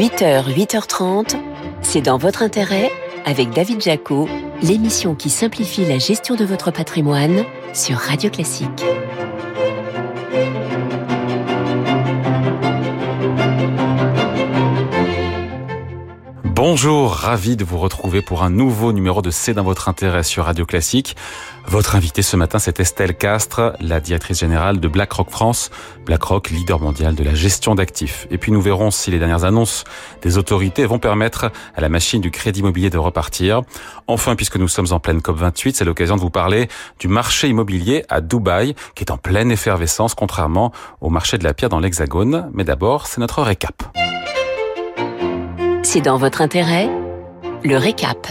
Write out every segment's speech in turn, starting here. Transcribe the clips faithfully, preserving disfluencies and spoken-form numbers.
huit heures, huit heures trente, c'est dans votre intérêt avec David Jaco, l'émission qui simplifie la gestion de votre patrimoine sur Radio Classique. Bonjour, ravi de vous retrouver pour un nouveau numéro de C'est dans votre intérêt sur Radio Classique. Votre invitée ce matin, c'est Estelle Castres, la directrice générale de BlackRock France. BlackRock, leader mondial de la gestion d'actifs. Et puis nous verrons si les dernières annonces des autorités vont permettre à la machine du crédit immobilier de repartir. Enfin, puisque nous sommes en pleine COP vingt-huit, c'est l'occasion de vous parler du marché immobilier à Dubaï, qui est en pleine effervescence, contrairement au marché de la pierre dans l'Hexagone. Mais d'abord, c'est notre récap. C'est dans votre intérêt, le récap.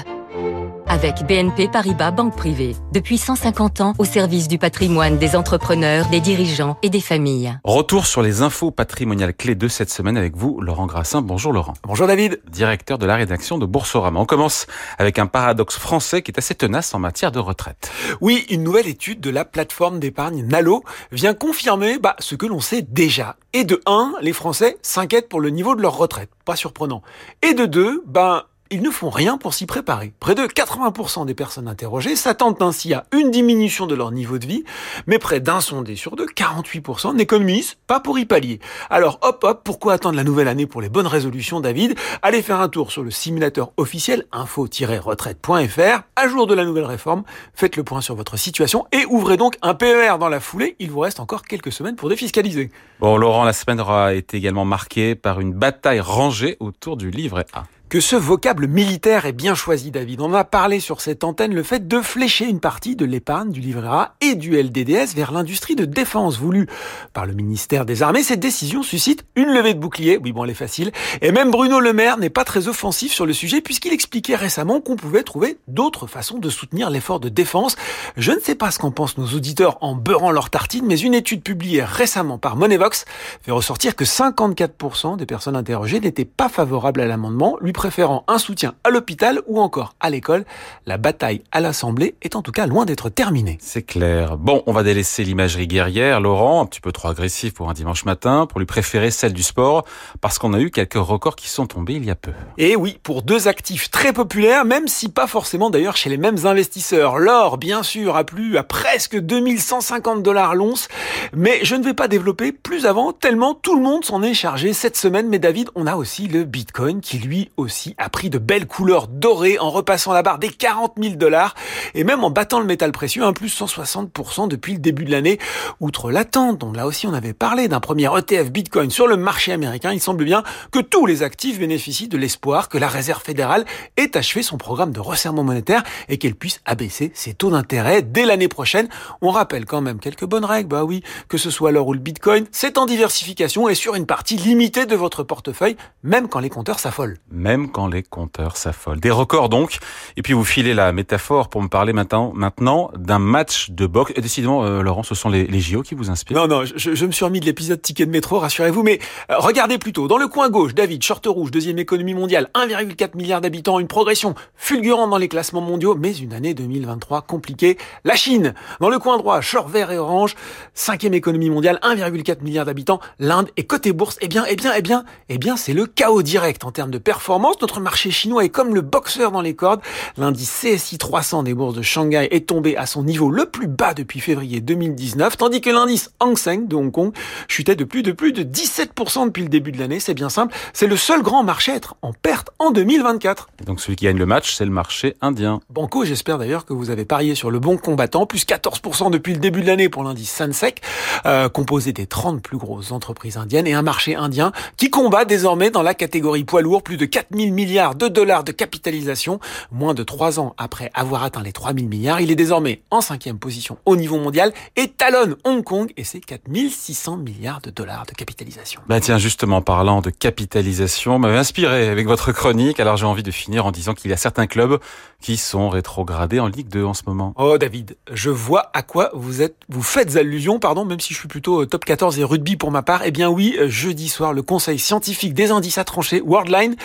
Avec B N P Paribas Banque Privée. Depuis cent cinquante ans, au service du patrimoine des entrepreneurs, des dirigeants et des familles. Retour sur les infos patrimoniales clés de cette semaine avec vous, Laurent Grassin. Bonjour Laurent. Bonjour David. Directeur de la rédaction de Boursorama. On commence avec un paradoxe français qui est assez tenace en matière de retraite. Oui, une nouvelle étude de la plateforme d'épargne Nalo vient confirmer bah, ce que l'on sait déjà. Et de un, les Français s'inquiètent pour le niveau de leur retraite. Pas surprenant. Et de deux, ben, ils ne font rien pour s'y préparer. Près de quatre-vingts pour cent des personnes interrogées s'attendent ainsi à une diminution de leur niveau de vie, mais près d'un sondé sur deux, quarante-huit pour cent, n'économisent pas pour y pallier. Alors hop hop, pourquoi attendre la nouvelle année pour les bonnes résolutions, David? Allez faire un tour sur le simulateur officiel info tiret retraite point f r. À jour de la nouvelle réforme, faites le point sur votre situation et ouvrez donc un P E R dans la foulée. Il vous reste encore quelques semaines pour défiscaliser. Bon Laurent, la semaine aura été également marquée par une bataille rangée autour du livret A. Que ce vocable militaire est bien choisi, David. On a parlé sur cette antenne le fait de flécher une partie de l'épargne du livret A et du L D D S vers l'industrie de défense voulue par le ministère des Armées. Cette décision suscite une levée de boucliers. Oui, bon, elle est facile. Et même Bruno Le Maire n'est pas très offensif sur le sujet puisqu'il expliquait récemment qu'on pouvait trouver d'autres façons de soutenir l'effort de défense. Je ne sais pas ce qu'en pensent nos auditeurs en beurrant leur tartine, mais une étude publiée récemment par MoneyVox fait ressortir que cinquante-quatre pour cent des personnes interrogées n'étaient pas favorables à l'amendement, lui préférant un soutien à l'hôpital ou encore à l'école. La bataille à l'Assemblée est en tout cas loin d'être terminée. C'est clair. Bon, on va délaisser l'imagerie guerrière, Laurent, un petit peu trop agressif pour un dimanche matin, pour lui préférer celle du sport, parce qu'on a eu quelques records qui sont tombés il y a peu. Et oui, pour deux actifs très populaires, même si pas forcément d'ailleurs chez les mêmes investisseurs. L'or, bien sûr, a plu à presque deux mille cent cinquante dollars l'once, mais je ne vais pas développer plus avant, tellement tout le monde s'en est chargé cette semaine. Mais David, on a aussi le Bitcoin qui lui aussi a pris de belles couleurs dorées en repassant la barre des quarante mille dollars et même en battant le métal précieux, un plus cent soixante pour cent depuis le début de l'année. Outre l'attente, dont là aussi on avait parlé d'un premier E T F Bitcoin sur le marché américain, il semble bien que tous les actifs bénéficient de l'espoir que la Réserve fédérale ait achevé son programme de resserrement monétaire et qu'elle puisse abaisser ses taux d'intérêt dès l'année prochaine. On rappelle quand même quelques bonnes règles, bah oui, que ce soit l'or ou le Bitcoin, c'est en diversification et sur une partie limitée de votre portefeuille, même quand les compteurs s'affolent. Même quand les compteurs s'affolent. Des records donc. Et puis vous filez la métaphore pour me parler maintenant, maintenant d'un match de boxe. Et décidément, euh, Laurent, ce sont les, les J O qui vous inspirent. Non, non, je, je me suis remis de l'épisode ticket de métro, rassurez-vous. Mais euh, regardez plutôt, dans le coin gauche, David, short rouge, deuxième économie mondiale, un virgule quatre milliard d'habitants, une progression fulgurante dans les classements mondiaux, mais une année deux mille vingt-trois compliquée. La Chine, dans le coin droit, short vert et orange, cinquième économie mondiale, un virgule quatre milliard d'habitants, l'Inde et côté bourse, eh bien, eh bien, eh bien, eh bien, c'est le chaos direct en termes de performance. Notre marché chinois est comme le boxeur dans les cordes. L'indice C S I trois cents des bourses de Shanghai est tombé à son niveau le plus bas depuis février deux mille dix-neuf, tandis que l'indice Hang Seng de Hong Kong chutait de plus de plus de dix-sept pour cent depuis le début de l'année. C'est bien simple, c'est le seul grand marché à être en perte en deux mille vingt-quatre. Et donc celui qui gagne le match, c'est le marché indien. Banco, j'espère d'ailleurs que vous avez parié sur le bon combattant, plus quatorze pour cent depuis le début de l'année pour l'indice Sensex, euh, composé des trente plus grosses entreprises indiennes et un marché indien qui combat désormais dans la catégorie poids lourd, plus de quatre mille milliards de dollars de capitalisation. Moins de trois ans après avoir atteint les trois mille milliards, il est désormais en cinquième position au niveau mondial et talonne Hong Kong et ses quatre mille six cents milliards de dollars de capitalisation. Bah tiens, justement, parlant de capitalisation, m'avait inspiré avec votre chronique. Alors j'ai envie de finir en disant qu'il y a certains clubs qui sont rétrogradés en Ligue deux en ce moment. Oh David, je vois à quoi vous êtes, vous faites allusion, pardon, même si je suis plutôt top quatorze et rugby pour ma part. Eh bien oui, jeudi soir, le conseil scientifique des indices a tranché. Worldline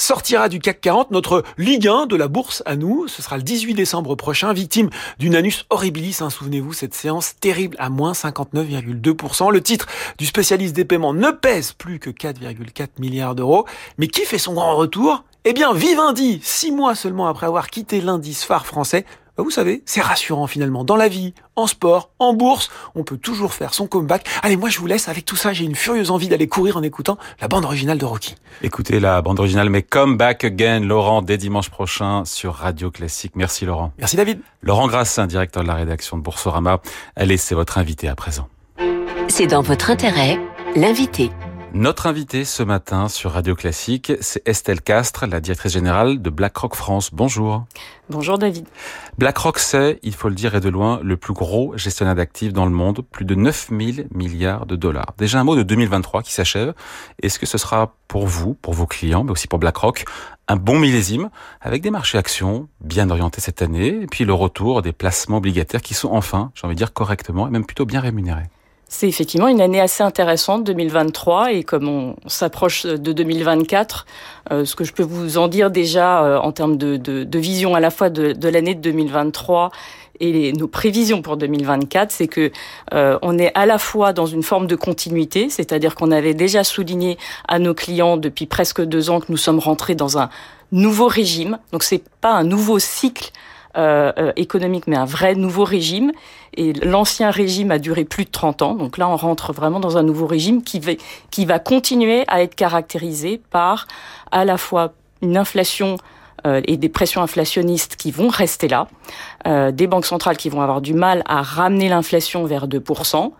sortira du C A C quarante, notre Ligue un de la bourse à nous. Ce sera le dix-huit décembre prochain, victime d'une annus horribilis. Hein, souvenez-vous, cette séance terrible à moins cinquante-neuf virgule deux pour cent. Le titre du spécialiste des paiements ne pèse plus que quatre virgule quatre milliards d'euros. Mais qui fait son grand retour ? Eh bien, Vivendi, six mois seulement après avoir quitté l'indice phare français. Vous savez, c'est rassurant finalement. Dans la vie, en sport, en bourse, on peut toujours faire son comeback. Allez, moi je vous laisse avec tout ça. J'ai une furieuse envie d'aller courir en écoutant la bande originale de Rocky. Écoutez la bande originale, mais Come Back Again, Laurent, dès dimanche prochain sur Radio Classique. Merci Laurent. Merci David. Laurent Grassin, directeur de la rédaction de Boursorama. Allez, c'est votre invité à présent. C'est dans votre intérêt, l'invité. Notre invité ce matin sur Radio Classique, c'est Estelle Castres, la directrice générale de BlackRock France. Bonjour. Bonjour David. BlackRock, c'est, il faut le dire et de loin, le plus gros gestionnaire d'actifs dans le monde, plus de neuf mille milliards de dollars. Déjà un mot de deux mille vingt-trois qui s'achève. Est-ce que ce sera pour vous, pour vos clients, mais aussi pour BlackRock, un bon millésime avec des marchés actions bien orientés cette année et puis le retour des placements obligataires qui sont enfin, j'ai envie de dire correctement et même plutôt bien rémunérés? C'est effectivement une année assez intéressante, deux mille vingt-trois, et comme on s'approche de deux mille vingt-quatre, euh, ce que je peux vous en dire déjà euh, en termes de, de, de vision à la fois de, de l'année de deux mille vingt-trois et les, nos prévisions pour deux mille vingt-quatre, c'est que euh, on est à la fois dans une forme de continuité, c'est-à-dire qu'on avait déjà souligné à nos clients depuis presque deux ans que nous sommes rentrés dans un nouveau régime, donc c'est pas un nouveau cycle Euh, économique, mais un vrai nouveau régime. Et l'ancien régime a duré plus de trente ans. Donc là, on rentre vraiment dans un nouveau régime qui va, qui va continuer à être caractérisé par à la fois une inflation euh, et des pressions inflationnistes qui vont rester là, euh, des banques centrales qui vont avoir du mal à ramener l'inflation vers deux pour cent,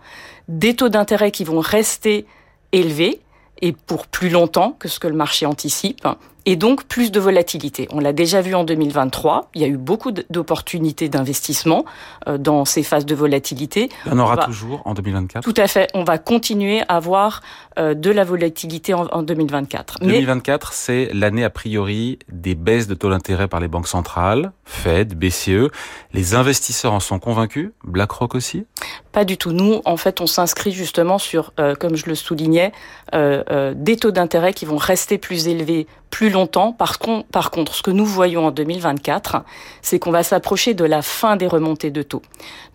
des taux d'intérêt qui vont rester élevés et pour plus longtemps que ce que le marché anticipe, et donc plus de volatilité. On l'a déjà vu en deux mille vingt-trois, il y a eu beaucoup d'opportunités d'investissement dans ces phases de volatilité. Il y en aura va, toujours en deux mille vingt-quatre. Tout à fait, on va continuer à avoir de la volatilité en, en deux mille vingt-quatre. deux mille vingt-quatre, mais, c'est l'année a priori des baisses de taux d'intérêt par les banques centrales, Fed, B C E. Les investisseurs en sont convaincus, BlackRock aussi ? Pas du tout. Nous, en fait, on s'inscrit justement sur, euh, comme je le soulignais, euh, euh, des taux d'intérêt qui vont rester plus élevés plus longtemps. Par, con, par contre, ce que nous voyons en deux mille vingt-quatre, c'est qu'on va s'approcher de la fin des remontées de taux.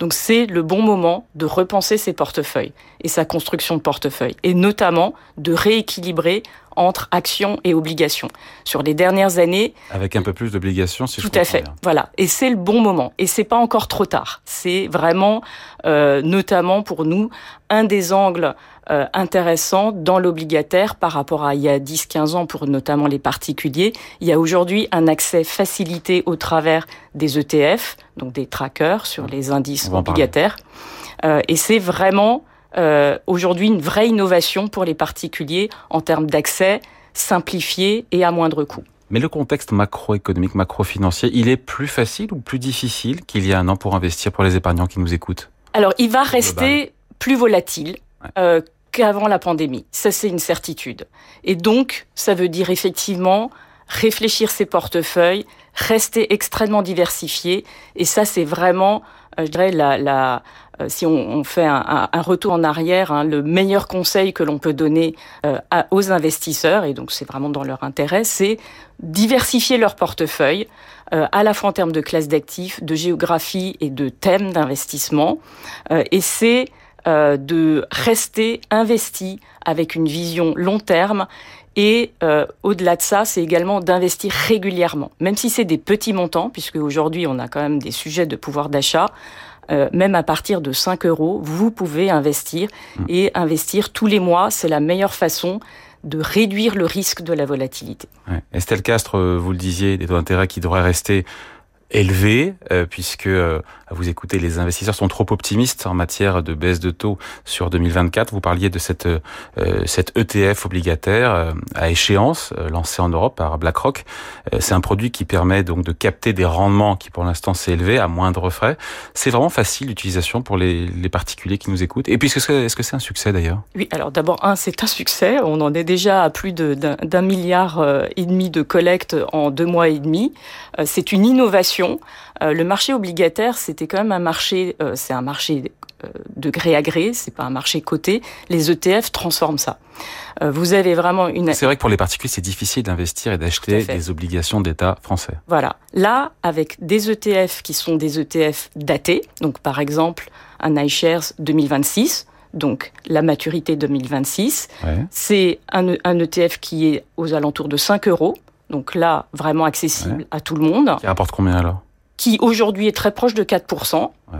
Donc, c'est le bon moment de repenser ses portefeuilles et sa construction de portefeuille, et notamment de rééquilibrer entre actions et obligations. Sur les dernières années... Avec un peu plus d'obligations, si je comprends bien. Tout à fait, voilà. Et c'est le bon moment. Et c'est pas encore trop tard. C'est vraiment, euh, notamment pour nous, un des angles euh, intéressants dans l'obligataire par rapport à il y a dix à quinze ans pour notamment les particuliers. Il y a aujourd'hui un accès facilité au travers des E T F, donc des trackers sur les indices obligataires. Euh, et c'est vraiment... Euh, aujourd'hui, une vraie innovation pour les particuliers en termes d'accès simplifié et à moindre coût. Mais le contexte macroéconomique, macrofinancier, il est plus facile ou plus difficile qu'il y a un an pour investir pour les épargnants qui nous écoutent ? Alors, il va rester global. Plus volatile ouais. euh, qu'avant la pandémie. Ça, c'est une certitude. Et donc, ça veut dire effectivement réfléchir ses portefeuilles, rester extrêmement diversifié. Et ça, c'est vraiment, euh, je dirais, la... la Euh, si on, on fait un, un, un retour en arrière, hein, le meilleur conseil que l'on peut donner euh, à, aux investisseurs, et donc c'est vraiment dans leur intérêt, c'est diversifier leur portefeuille, euh, à la fois en termes de classe d'actifs, de géographie et de thèmes d'investissement. Euh, et c'est euh, de rester investi avec une vision long terme. Et euh, au-delà de ça, c'est également d'investir régulièrement, même si c'est des petits montants, puisque aujourd'hui on a quand même des sujets de pouvoir d'achat. Euh, même à partir de cinq euros, vous pouvez investir et investir tous les mois. C'est la meilleure façon de réduire le risque de la volatilité. Ouais. Estelle Castres, vous le disiez, des taux d'intérêt qui devraient rester élevés, euh, puisque, euh, vous écoutez, les investisseurs sont trop optimistes en matière de baisse de taux sur deux mille vingt-quatre. Vous parliez de cette, euh, cette E T F obligataire euh, à échéance, euh, lancée en Europe par BlackRock. Euh, c'est un produit qui permet donc de capter des rendements qui, pour l'instant, s'est élevé à moindre frais. C'est vraiment facile d'utilisation pour les, les particuliers qui nous écoutent. Et puis, est-ce que, c'est, est-ce que c'est un succès, d'ailleurs ? Oui, alors d'abord, un, c'est un succès. On en est déjà à plus de, d'un, d'un milliard et demi de collecte en deux mois et demi. Euh, c'est une innovation question. Euh, le marché obligataire, c'était quand même un marché, euh, c'est un marché euh, de gré à gré, c'est pas un marché coté. Les E T F transforment ça. Euh, vous avez vraiment une... C'est vrai que pour les particuliers, c'est difficile d'investir et d'acheter des obligations d'État français. Voilà. Là, avec des E T F qui sont des E T F datés, donc par exemple un iShares deux mille vingt-six... Donc, la maturité deux mille vingt-six, ouais. c'est un, un E T F qui est aux alentours de cinq euros. Donc là, vraiment accessible ouais. à tout le monde. Qui rapporte combien alors ? Qui aujourd'hui est très proche de quatre pour cent. Ouais.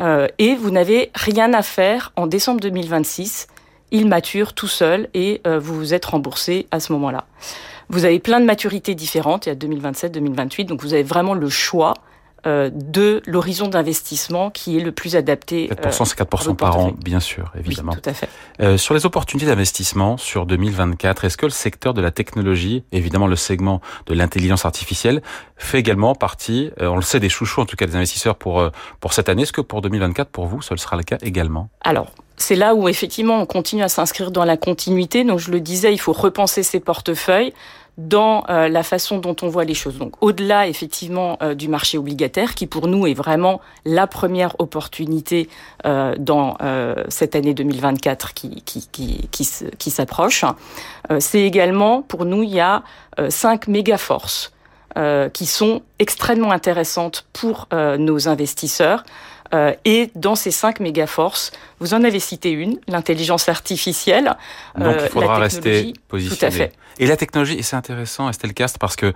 Euh, et vous n'avez rien à faire en décembre deux mille vingt-six. Il mature tout seul et euh, vous vous êtes remboursé à ce moment-là. Vous avez plein de maturités différentes. Il y a deux mille vingt-sept, deux mille vingt-huit. Donc, vous avez vraiment le choix de l'horizon d'investissement qui est le plus adapté. quatre pour cent, c'est quatre pour cent par an, bien sûr, évidemment. Oui, tout à fait. Euh, sur les opportunités d'investissement sur deux mille vingt-quatre, est-ce que le secteur de la technologie, évidemment le segment de l'intelligence artificielle, fait également partie, euh, on le sait, des chouchous, en tout cas des investisseurs pour, euh, pour cette année. Est-ce que pour deux mille vingt-quatre, pour vous, ce sera le cas également ? Alors, c'est là où, effectivement, on continue à s'inscrire dans la continuité. Donc, je le disais, il faut repenser ses portefeuilles dans euh, la façon dont on voit les choses. Donc, au-delà, effectivement, euh, du marché obligataire, qui pour nous est vraiment la première opportunité euh, dans euh, cette année deux mille vingt-quatre qui, qui, qui, qui, qui s'approche, euh, c'est également, pour nous, il y a euh, cinq méga-forces euh, qui sont extrêmement intéressantes pour euh, nos investisseurs. Euh, et dans ces cinq méga-forces, vous en avez cité une, l'intelligence artificielle. Donc, il faudra euh, rester positionné. Tout à fait. Et la technologie, et c'est intéressant, Estelle Castres, parce que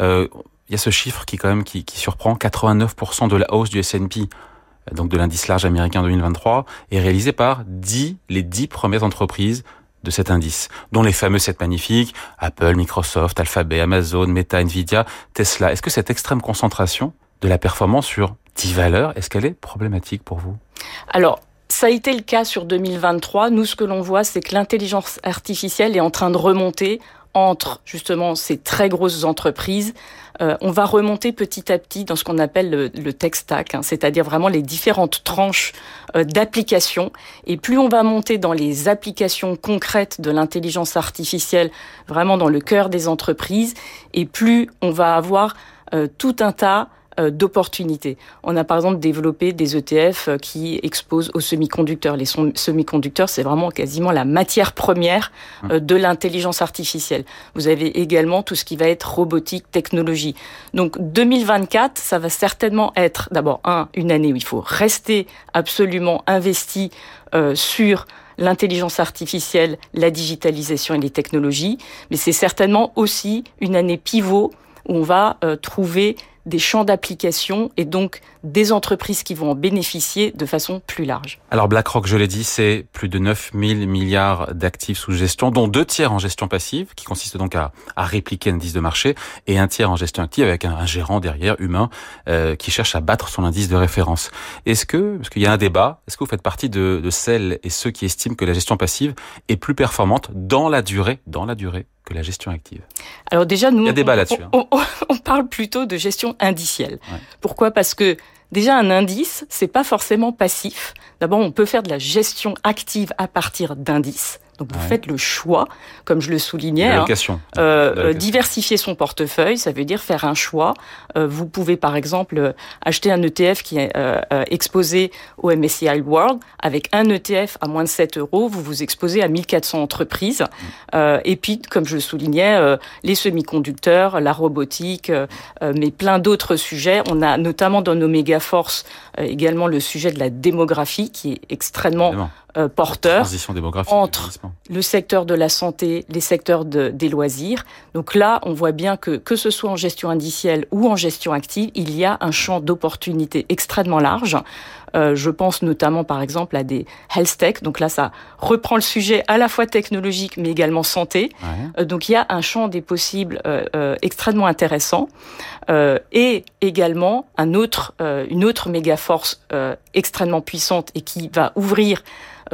euh, il y a ce chiffre qui quand même qui, qui surprend, quatre-vingt-neuf pour cent de la hausse du S and P, donc de l'indice large américain en deux mille vingt-trois, est réalisée par dix, les dix premières entreprises de cet indice, dont les fameux sept magnifiques, Apple, Microsoft, Alphabet, Amazon, Meta, Nvidia, Tesla. Est-ce que cette extrême concentration de la performance sur dix valeurs, est-ce qu'elle est problématique pour vous ? Alors, ça a été le cas sur deux mille vingt-trois. Nous, ce que l'on voit, c'est que l'intelligence artificielle est en train de remonter entre, justement, ces très grosses entreprises. Euh, on va remonter petit à petit dans ce qu'on appelle le, le tech stack, hein, c'est-à-dire vraiment les différentes tranches euh, d'applications. Et plus on va monter dans les applications concrètes de l'intelligence artificielle, vraiment dans le cœur des entreprises, et plus on va avoir euh, tout un tas d'opportunités. On a par exemple développé des E T F qui exposent aux semi-conducteurs. Les semi-conducteurs, c'est vraiment quasiment la matière première de l'intelligence artificielle. Vous avez également tout ce qui va être robotique, technologie. Donc deux mille vingt-quatre, ça va certainement être d'abord un, une année où il faut rester absolument investi euh, sur l'intelligence artificielle, la digitalisation et les technologies, mais c'est certainement aussi une année pivot où on va euh, trouver des champs d'application et donc des entreprises qui vont en bénéficier de façon plus large. Alors BlackRock, je l'ai dit, c'est plus de neuf mille milliards d'actifs sous gestion, dont deux tiers en gestion passive, qui consiste donc à, à répliquer l'indice de marché, et un tiers en gestion active avec un, un gérant derrière, humain, euh, qui cherche à battre son indice de référence. Est-ce que, parce qu'il y a un débat, est-ce que vous faites partie de, de celles et ceux qui estiment que la gestion passive est plus performante dans la durée, dans la durée que la gestion active ? Alors déjà, nous, il y a débat là-dessus, hein. on, on, on parle plutôt de gestion indicielle. Ouais. Pourquoi ? Parce que déjà un indice, c'est pas forcément passif. D'abord, on peut faire de la gestion active à partir d'indices. Donc vous ouais. faites le choix, comme je le soulignais, hein, euh, diversifier son portefeuille, ça veut dire faire un choix. Euh, vous pouvez par exemple acheter un E T F qui est euh, exposé au M S C I World. Avec un E T F à moins de sept euros, vous vous exposez à mille quatre cents entreprises. Mmh. Euh, et puis, comme je le soulignais, euh, les semi-conducteurs, la robotique, euh, mais plein d'autres sujets. On a notamment dans nos méga-forces euh, également le sujet de la démographie qui est extrêmement... Évidemment. Euh, porteur entre le secteur de la santé, les secteurs de, des loisirs. Donc là, on voit bien que, que ce soit en gestion indicielle ou en gestion active, il y a un champ d'opportunités extrêmement large. Euh, je pense notamment, par exemple, à des health tech. Donc là, ça reprend le sujet à la fois technologique, mais également santé. Ouais. Euh, donc il y a un champ des possibles euh, euh, extrêmement intéressant. Euh, et également, un autre, euh, une autre méga force euh, extrêmement puissante et qui va ouvrir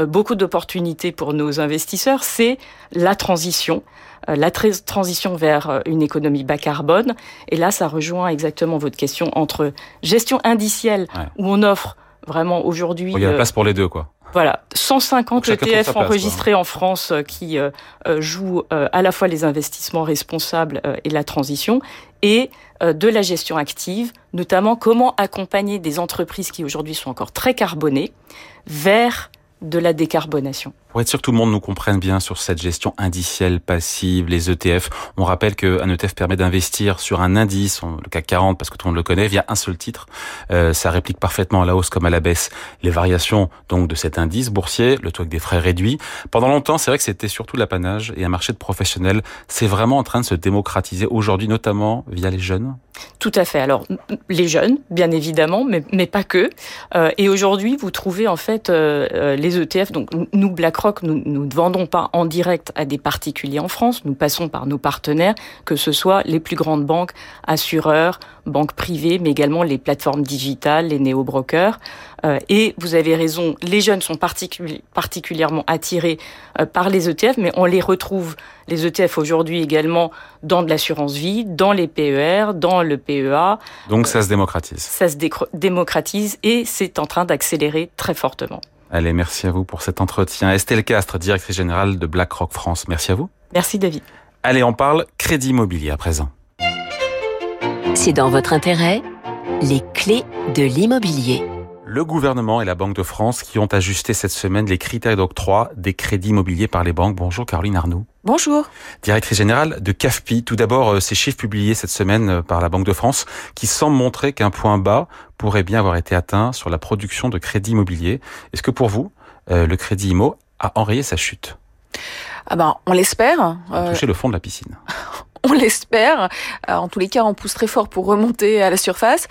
beaucoup d'opportunités pour nos investisseurs, c'est la transition, la tra- transition vers une économie bas carbone. Et là, ça rejoint exactement votre question entre gestion indicielle, ouais. où on offre vraiment aujourd'hui... Il y a la place pour les deux, quoi. Voilà, cent cinquante E T F enregistrés en France qui euh, jouent euh, à la fois les investissements responsables euh, et la transition, et euh, de la gestion active, notamment comment accompagner des entreprises qui aujourd'hui sont encore très carbonées vers de la décarbonation. Pour être sûr que tout le monde nous comprenne bien sur cette gestion indicielle passive, les E T F, on rappelle qu'un E T F permet d'investir sur un indice, le C A C quarante parce que tout le monde le connaît, via un seul titre. Euh, ça réplique parfaitement à la hausse comme à la baisse les variations donc de cet indice boursier, le taux avec des frais réduits. Pendant longtemps, c'est vrai que c'était surtout l'apanage et un marché de professionnels. C'est vraiment en train de se démocratiser aujourd'hui, notamment via les jeunes. Tout à fait. Alors, les jeunes, bien évidemment, mais, mais pas que. Euh, et aujourd'hui, vous trouvez en fait euh, les E T F, donc nous, BlackRock, Nous, nous ne vendons pas en direct à des particuliers en France, nous passons par nos partenaires, que ce soit les plus grandes banques, assureurs, banques privées, mais également les plateformes digitales, les néo-brokers. Euh, et vous avez raison, les jeunes sont particuli- particulièrement attirés euh, par les E T F, mais on les retrouve, les E T F aujourd'hui également, dans de l'assurance vie, dans les P E R, dans le P E A. Donc ça euh, se démocratise. Ça se dé- démocratise et c'est en train d'accélérer très fortement. Allez, merci à vous pour cet entretien. Estelle Castres, directrice générale de BlackRock France. Merci à vous. Merci David. Allez, on parle crédit immobilier à présent. C'est dans votre intérêt, les clés de l'immobilier. Le gouvernement et la Banque de France qui ont ajusté cette semaine les critères d'octroi des crédits immobiliers par les banques. Bonjour Caroline Arnoux. Bonjour. Directrice générale de C A F P I. Tout d'abord, ces chiffres publiés cette semaine par la Banque de France qui semblent montrer qu'un point bas pourrait bien avoir été atteint sur la production de crédits immobiliers. Est-ce que pour vous, le crédit immo a enrayé sa chute ? Ah ben, on l'espère. On a touché le fond de la piscine. On l'espère. En tous les cas, on pousse très fort pour remonter à la surface.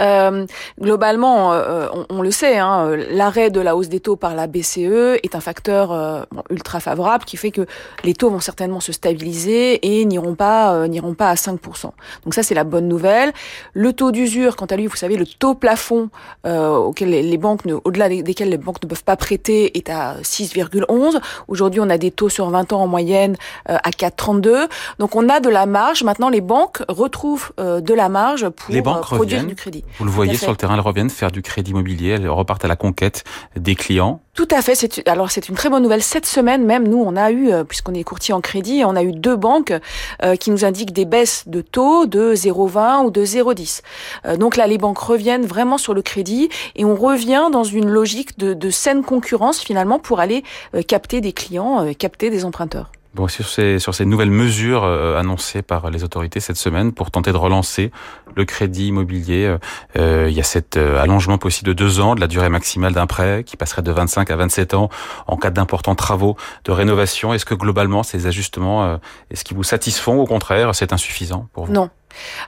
Euh, globalement, euh, on, on le sait, hein, l'arrêt de la hausse des taux par la B C E est un facteur euh, ultra favorable qui fait que les taux vont certainement se stabiliser et n'iront pas euh, n'iront pas à cinq pour cent. Donc ça, c'est la bonne nouvelle. Le taux d'usure, quant à lui, vous savez, le taux plafond euh, auquel les, les banques, ne, au-delà desquels les banques ne peuvent pas prêter, est à six virgule onze. Aujourd'hui, on a des taux sur vingt ans en moyenne euh, à quatre virgule trente-deux. Donc on a de la marge. Maintenant, les banques retrouvent euh, de la marge pour euh, produire du crédit. Vous le voyez sur le terrain, elles reviennent faire du crédit immobilier, elles repartent à la conquête des clients. Tout à fait. C'est, alors, c'est une très bonne nouvelle. Cette semaine même, nous, on a eu, puisqu'on est courtier en crédit, on a eu deux banques euh, qui nous indiquent des baisses de taux de zéro virgule vingt ou de zéro virgule dix. Euh, donc là, les banques reviennent vraiment sur le crédit et on revient dans une logique de, de saine concurrence, finalement, pour aller euh, capter des clients, euh, capter des emprunteurs. Bon, sur ces, sur ces nouvelles mesures euh, annoncées par les autorités cette semaine pour tenter de relancer le crédit immobilier, euh, il y a cet euh, allongement possible de deux ans de la durée maximale d'un prêt qui passerait de vingt-cinq à vingt-sept ans en cas d'importants travaux de rénovation. Est-ce que globalement ces ajustements, euh, est-ce qu'ils vous satisfont ou au contraire c'est insuffisant pour vous ? Non.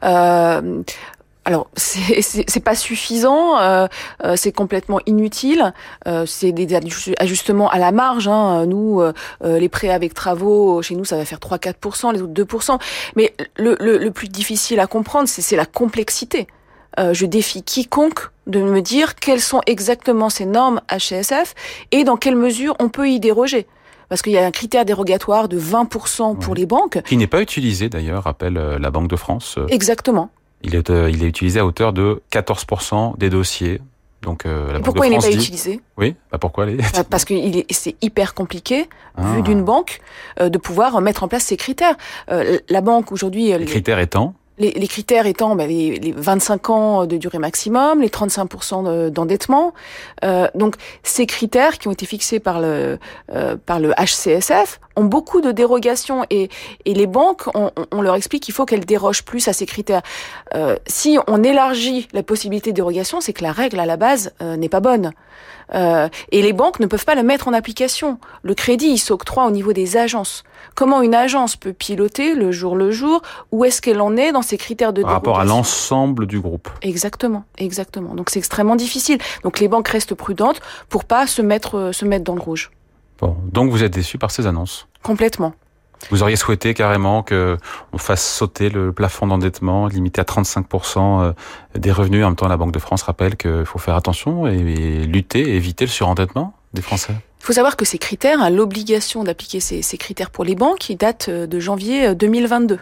Euh... Alors c'est, c'est c'est pas suffisant, euh, euh, c'est complètement inutile, euh, c'est des, des ajustements à la marge. Hein. Nous, euh, les prêts avec travaux chez nous, ça va faire trois à quatre pour cent, les autres deux pour cent. Mais le, le le plus difficile à comprendre, c'est c'est la complexité. Euh, je défie quiconque de me dire quelles sont exactement ces normes H C S F et dans quelle mesure on peut y déroger. Parce qu'il y a un critère dérogatoire de vingt pour cent pour oui. les banques, qui n'est pas utilisé d'ailleurs, rappelle la Banque de France. Exactement. Il est, euh, il est utilisé à hauteur de quatorze pour cent des dossiers. Donc, euh, la pourquoi il n'est pas dit... utilisé ? Oui, bah pourquoi les... Parce que il est, c'est hyper compliqué, ah. vu d'une banque, euh, de pouvoir mettre en place ces critères. Euh, la banque, aujourd'hui... Les, les... critères étant Les, les critères étant bah, les, les vingt-cinq ans de durée maximum, les trente-cinq pour cent d'endettement. Euh, donc ces critères qui ont été fixés par le euh, par le H C S F ont beaucoup de dérogations et et les banques on, on leur explique qu'il faut qu'elles dérogent plus à ces critères. Euh, si on élargit la possibilité de dérogation, c'est que la règle à la base euh, n'est pas bonne. Euh, et les banques ne peuvent pas le mettre en application. Le crédit, il s'octroie au niveau des agences. Comment une agence peut piloter le jour le jour ? Où est-ce qu'elle en est dans ces critères de dérogation ? Par rapport à l'ensemble du groupe. Exactement, exactement. Donc c'est extrêmement difficile. Donc les banques restent prudentes pour pas se mettre, se mettre dans le rouge. Bon, donc vous êtes déçu par ces annonces ? Complètement. Vous auriez souhaité carrément que on fasse sauter le plafond d'endettement limité à trente-cinq pour cent des revenus. En même temps, la Banque de France rappelle qu'il faut faire attention et lutter et éviter le surendettement des Français. Il faut savoir que ces critères, l'obligation d'appliquer ces, ces critères pour les banques, ils datent de janvier deux mille vingt-deux.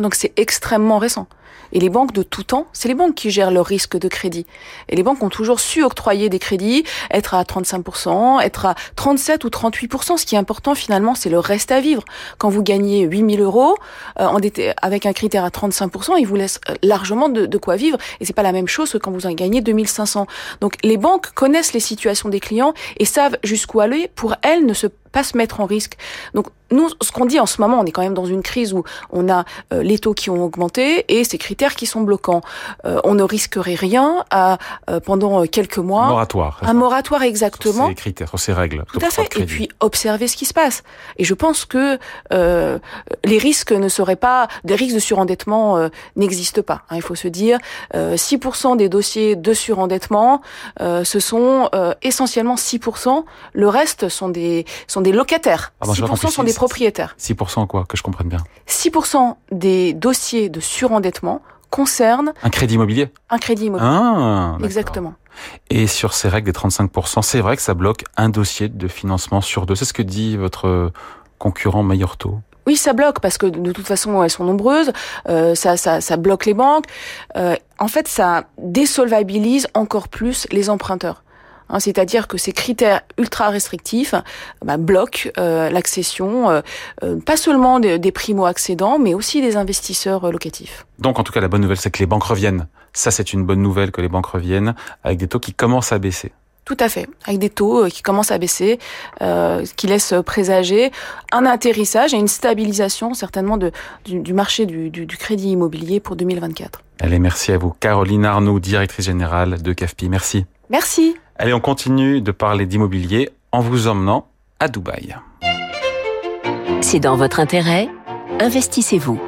Donc c'est extrêmement récent. Et les banques de tout temps, c'est les banques qui gèrent leur risque de crédit. Et les banques ont toujours su octroyer des crédits, être à trente-cinq pour cent, être à trente-sept ou trente-huit pour cent. Ce qui est important finalement, c'est le reste à vivre. Quand vous gagnez huit mille euros euh, endetté, avec un critère à trente-cinq pour cent, ils vous laissent largement de, de quoi vivre. Et c'est pas la même chose que quand vous en gagnez deux mille cinq cents. Donc les banques connaissent les situations des clients et savent jusqu'où aller pour elles ne se pas se mettre en risque. Donc nous, ce qu'on dit en ce moment, on est quand même dans une crise où on a euh, les taux qui ont augmenté et ces critères qui sont bloquants. Euh, on ne risquerait rien à euh, pendant quelques mois. Moratoire. Un moratoire exactement. Sur ces critères, sur ces règles. Tout à fait. Et puis observer ce qui se passe. Et je pense que euh, les risques ne seraient pas, des risques de surendettement euh, n'existent pas. Hein, il faut se dire, euh, six pour cent des dossiers de surendettement, euh, ce sont euh, essentiellement six pour cent. Le reste sont des sont des locataires. Ah, six pour cent sont des propriétaires. six pour cent quoi, que je comprenne bien. six pour cent des dossiers de surendettement concernent... Un crédit immobilier Un crédit immobilier. Ah, exactement. Et sur ces règles des trente-cinq pour cent, c'est vrai que ça bloque un dossier de financement sur deux. C'est ce que dit votre concurrent meilleur taux. Oui, ça bloque parce que de toute façon, elles sont nombreuses. Euh, ça, ça, ça bloque les banques. Euh, en fait, ça désolvabilise encore plus les emprunteurs. C'est-à-dire que ces critères ultra restrictifs bah, bloquent euh, l'accession, euh, euh, pas seulement des, des primo-accédants, mais aussi des investisseurs euh, locatifs. Donc, en tout cas, la bonne nouvelle, c'est que les banques reviennent. Ça, c'est une bonne nouvelle que les banques reviennent, avec des taux qui commencent à baisser. Tout à fait, avec des taux qui commencent à baisser, euh, qui laissent présager un atterrissage et une stabilisation certainement de, du, du marché du, du, du crédit immobilier pour deux mille vingt-quatre. Allez, merci à vous. Caroline Arnoux, directrice générale de C A F P I. Merci. Merci. Allez, on continue de parler d'immobilier en vous emmenant à Dubaï. C'est dans votre intérêt, investissez-vous.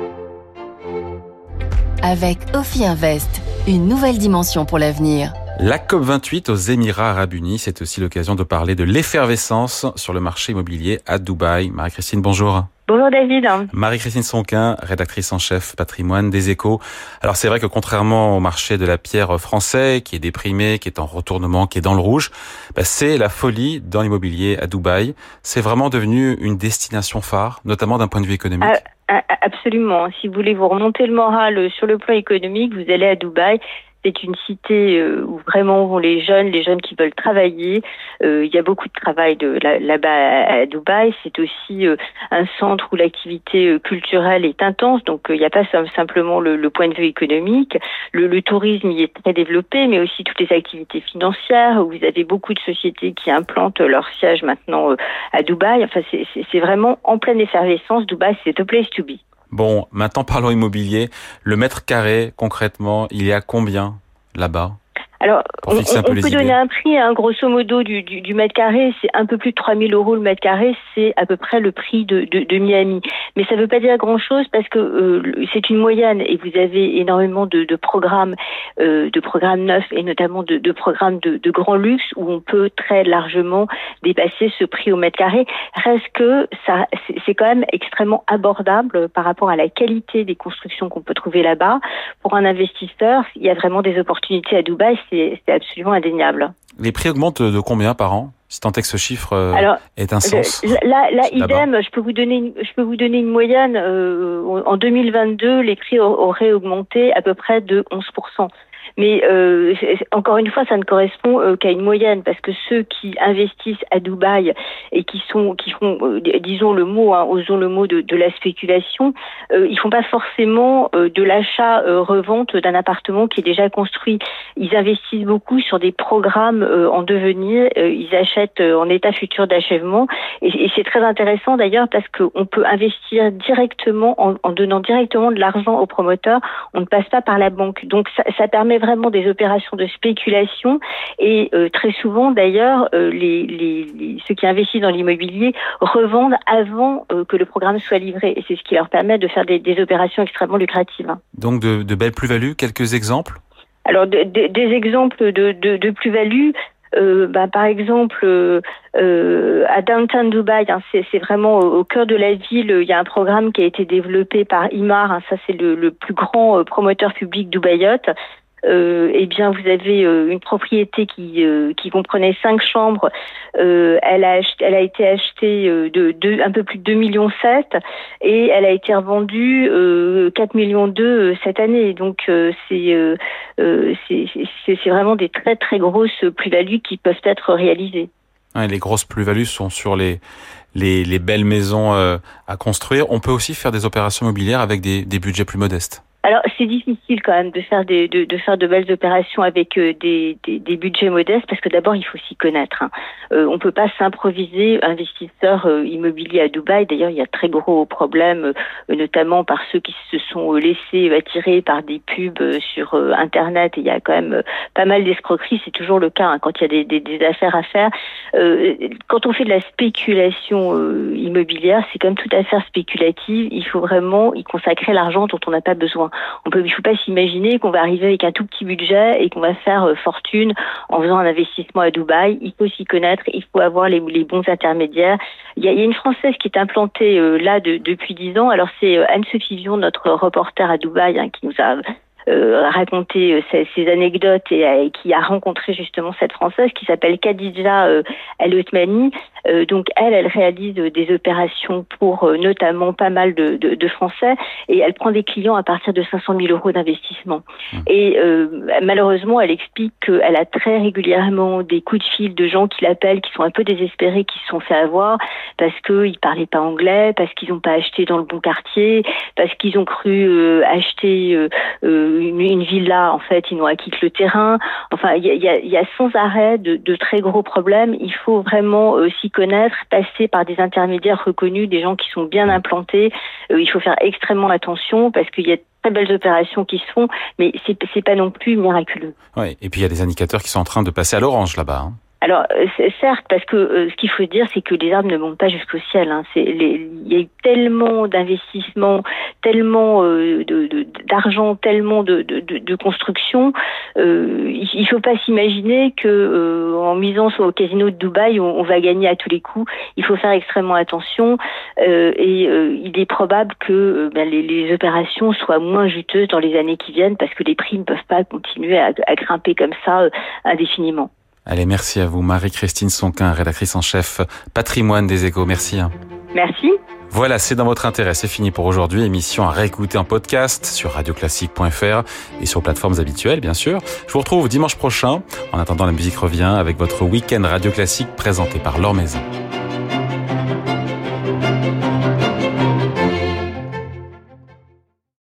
Avec Ophi Invest, une nouvelle dimension pour l'avenir. La C O P vingt-huit aux Émirats Arabes Unis, c'est aussi l'occasion de parler de l'effervescence sur le marché immobilier à Dubaï. Marie-Christine, bonjour. Bonjour David. Marie-Christine Sonquin, rédactrice en chef patrimoine des Échos. Alors c'est vrai que contrairement au marché de la pierre français, qui est déprimé, qui est en retournement, qui est dans le rouge, bah c'est la folie dans l'immobilier à Dubaï. C'est vraiment devenu une destination phare, notamment d'un point de vue économique. Ah, absolument. Si vous voulez vous remonter le moral sur le plan économique, vous allez à Dubaï. C'est une cité où vraiment vont les jeunes, les jeunes qui veulent travailler. Euh, il y a beaucoup de travail de, là, là-bas à Dubaï. C'est aussi euh, un centre où l'activité culturelle est intense. Donc, euh, il n'y a pas simplement le, le point de vue économique. Le, le tourisme y est très développé, mais aussi toutes les activités financières. Où vous avez beaucoup de sociétés qui implantent leur siège maintenant euh, à Dubaï. Enfin, c'est, c'est, c'est vraiment en pleine effervescence. Dubaï, c'est the place to be. Bon, maintenant parlons immobilier. Le mètre carré, concrètement, il est à combien là-bas ? Alors, on, on peut idées. donner un prix, hein, grosso modo, du, du, du mètre carré, c'est un peu plus de trois mille euros le mètre carré, c'est à peu près le prix de, de, de Miami. Mais ça ne veut pas dire grand-chose parce que euh, c'est une moyenne et vous avez énormément de, de programmes, euh, de programmes neufs et notamment de, de programmes de, de grand luxe où on peut très largement dépasser ce prix au mètre carré. Reste que ça, c'est, c'est quand même extrêmement abordable par rapport à la qualité des constructions qu'on peut trouver là-bas. Pour un investisseur, il y a vraiment des opportunités à Dubaï. C'est, c'est absolument indéniable. Les prix augmentent de combien par an ? Si tant est que ce chiffre Alors, est un sens. Là, là idem, là-bas. je peux vous donner, une, je peux vous donner une moyenne. Euh, en deux mille vingt-deux, les prix auraient augmenté à peu près de onze pour cent. Mais euh, encore une fois, ça ne correspond euh, qu'à une moyenne parce que ceux qui investissent à Dubaï et qui sont, qui font, euh, disons le mot, hein, osons le mot de, de la spéculation, euh, ils font pas forcément euh, de l'achat-revente euh, d'un appartement qui est déjà construit. Ils investissent beaucoup sur des programmes euh, en devenir. Euh, ils achètent euh, en état futur d'achèvement et, et c'est très intéressant d'ailleurs parce qu'on peut investir directement en, en donnant directement de l'argent aux promoteurs. On ne passe pas par la banque, donc ça, ça permet vraiment des opérations de spéculation et euh, très souvent d'ailleurs euh, les, les, les, ceux qui investissent dans l'immobilier revendent avant euh, que le programme soit livré et c'est ce qui leur permet de faire des, des opérations extrêmement lucratives. Donc de, de belles plus-values, quelques exemples ? Alors de, de, des exemples de, de, de plus-values, euh, bah, par exemple... Euh, Euh, à Downtown Dubaï, hein, c'est, c'est vraiment au, au cœur de la ville. Il y a un programme qui a été développé par I M A R, hein, ça c'est le, le plus grand euh, promoteur public dubaïote. euh, eh bien, vous avez euh, une propriété qui euh, qui comprenait cinq chambres. Euh, elle a acheté, elle a été achetée euh, de, de un peu plus de deux virgule sept millions et elle a été revendue euh, quatre virgule deux millions cette année. Donc euh, c'est, euh, c'est c'est c'est vraiment des très très grosses plus-values qui peuvent être réalisées. Ouais, les grosses plus-values sont sur les les, les belles maisons euh, à construire. On peut aussi faire des opérations immobilières avec des, des budgets plus modestes. Alors c'est difficile quand même de faire des de, de faire de belles opérations avec euh, des, des des budgets modestes parce que d'abord il faut s'y connaître. Hein. Euh, on peut pas s'improviser investisseur euh, immobilier à Dubaï. D'ailleurs il y a très gros problèmes, euh, notamment par ceux qui se sont euh, laissés euh, attirer par des pubs euh, sur euh, Internet. Et il y a quand même euh, pas mal d'escroqueries. C'est toujours le cas hein, quand il y a des, des des affaires à faire. Euh, quand on fait de la spéculation euh, immobilière, c'est quand même toute affaire spéculative. Il faut vraiment y consacrer l'argent dont on n'a pas besoin. On peut, il ne faut pas s'imaginer qu'on va arriver avec un tout petit budget et qu'on va faire fortune en faisant un investissement à Dubaï. Il faut s'y connaître, il faut avoir les, les bons intermédiaires. Il y, a, il y a une Française qui est implantée euh, là de, depuis dix ans. Alors c'est Anne-Sophie Vion, notre reporter à Dubaï, hein, qui nous a euh, raconté euh, ces, ces anecdotes et, et qui a rencontré justement cette Française qui s'appelle Khadija euh, Al-Othmani. Euh, donc elle, elle réalise euh, des opérations pour euh, notamment pas mal de, de, de Français et elle prend des clients à partir de cinq cent mille euros d'investissement. Mmh. Et euh, malheureusement, elle explique qu'elle a très régulièrement des coups de fil de gens qui l'appellent, qui sont un peu désespérés, qui se sont fait avoir parce qu'ils parlaient pas anglais, parce qu'ils n'ont pas acheté dans le bon quartier, parce qu'ils ont cru euh, acheter euh, une, une villa, en fait, ils n'ont acquis que le terrain. Enfin, il y a, y, a, y a sans arrêt de, de très gros problèmes. Il faut vraiment euh, s'y connaître, passer par des intermédiaires reconnus, des gens qui sont bien implantés. Euh, il faut faire extrêmement attention parce qu'il y a de très belles opérations qui se font, mais c'est, c'est pas non plus miraculeux. Ouais, et puis il y a des indicateurs qui sont en train de passer à l'orange là-bas. Hein. Alors, certes, parce que euh, ce qu'il faut dire, c'est que les arbres ne montent pas jusqu'au ciel. Hein. C'est, les, il y a eu tellement d'investissements, tellement euh, de, de, d'argent, tellement de, de, de construction. Euh, il ne faut pas s'imaginer que euh, en misant sur, au casino de Dubaï, on, on va gagner à tous les coups. Il faut faire extrêmement attention. Euh, et euh, il est probable que euh, ben, les, les opérations soient moins juteuses dans les années qui viennent parce que les prix ne peuvent pas continuer à, à grimper comme ça euh, indéfiniment. Allez, merci à vous, Marie-Christine Sonquin, rédactrice en chef Patrimoine des Échos. Merci. Merci. Voilà, c'est dans votre intérêt. C'est fini pour aujourd'hui. Émission à réécouter en podcast sur radio classique point f r et sur plateformes habituelles, bien sûr. Je vous retrouve dimanche prochain. En attendant, la musique revient avec votre week-end Radio Classique présenté par Laure Maison.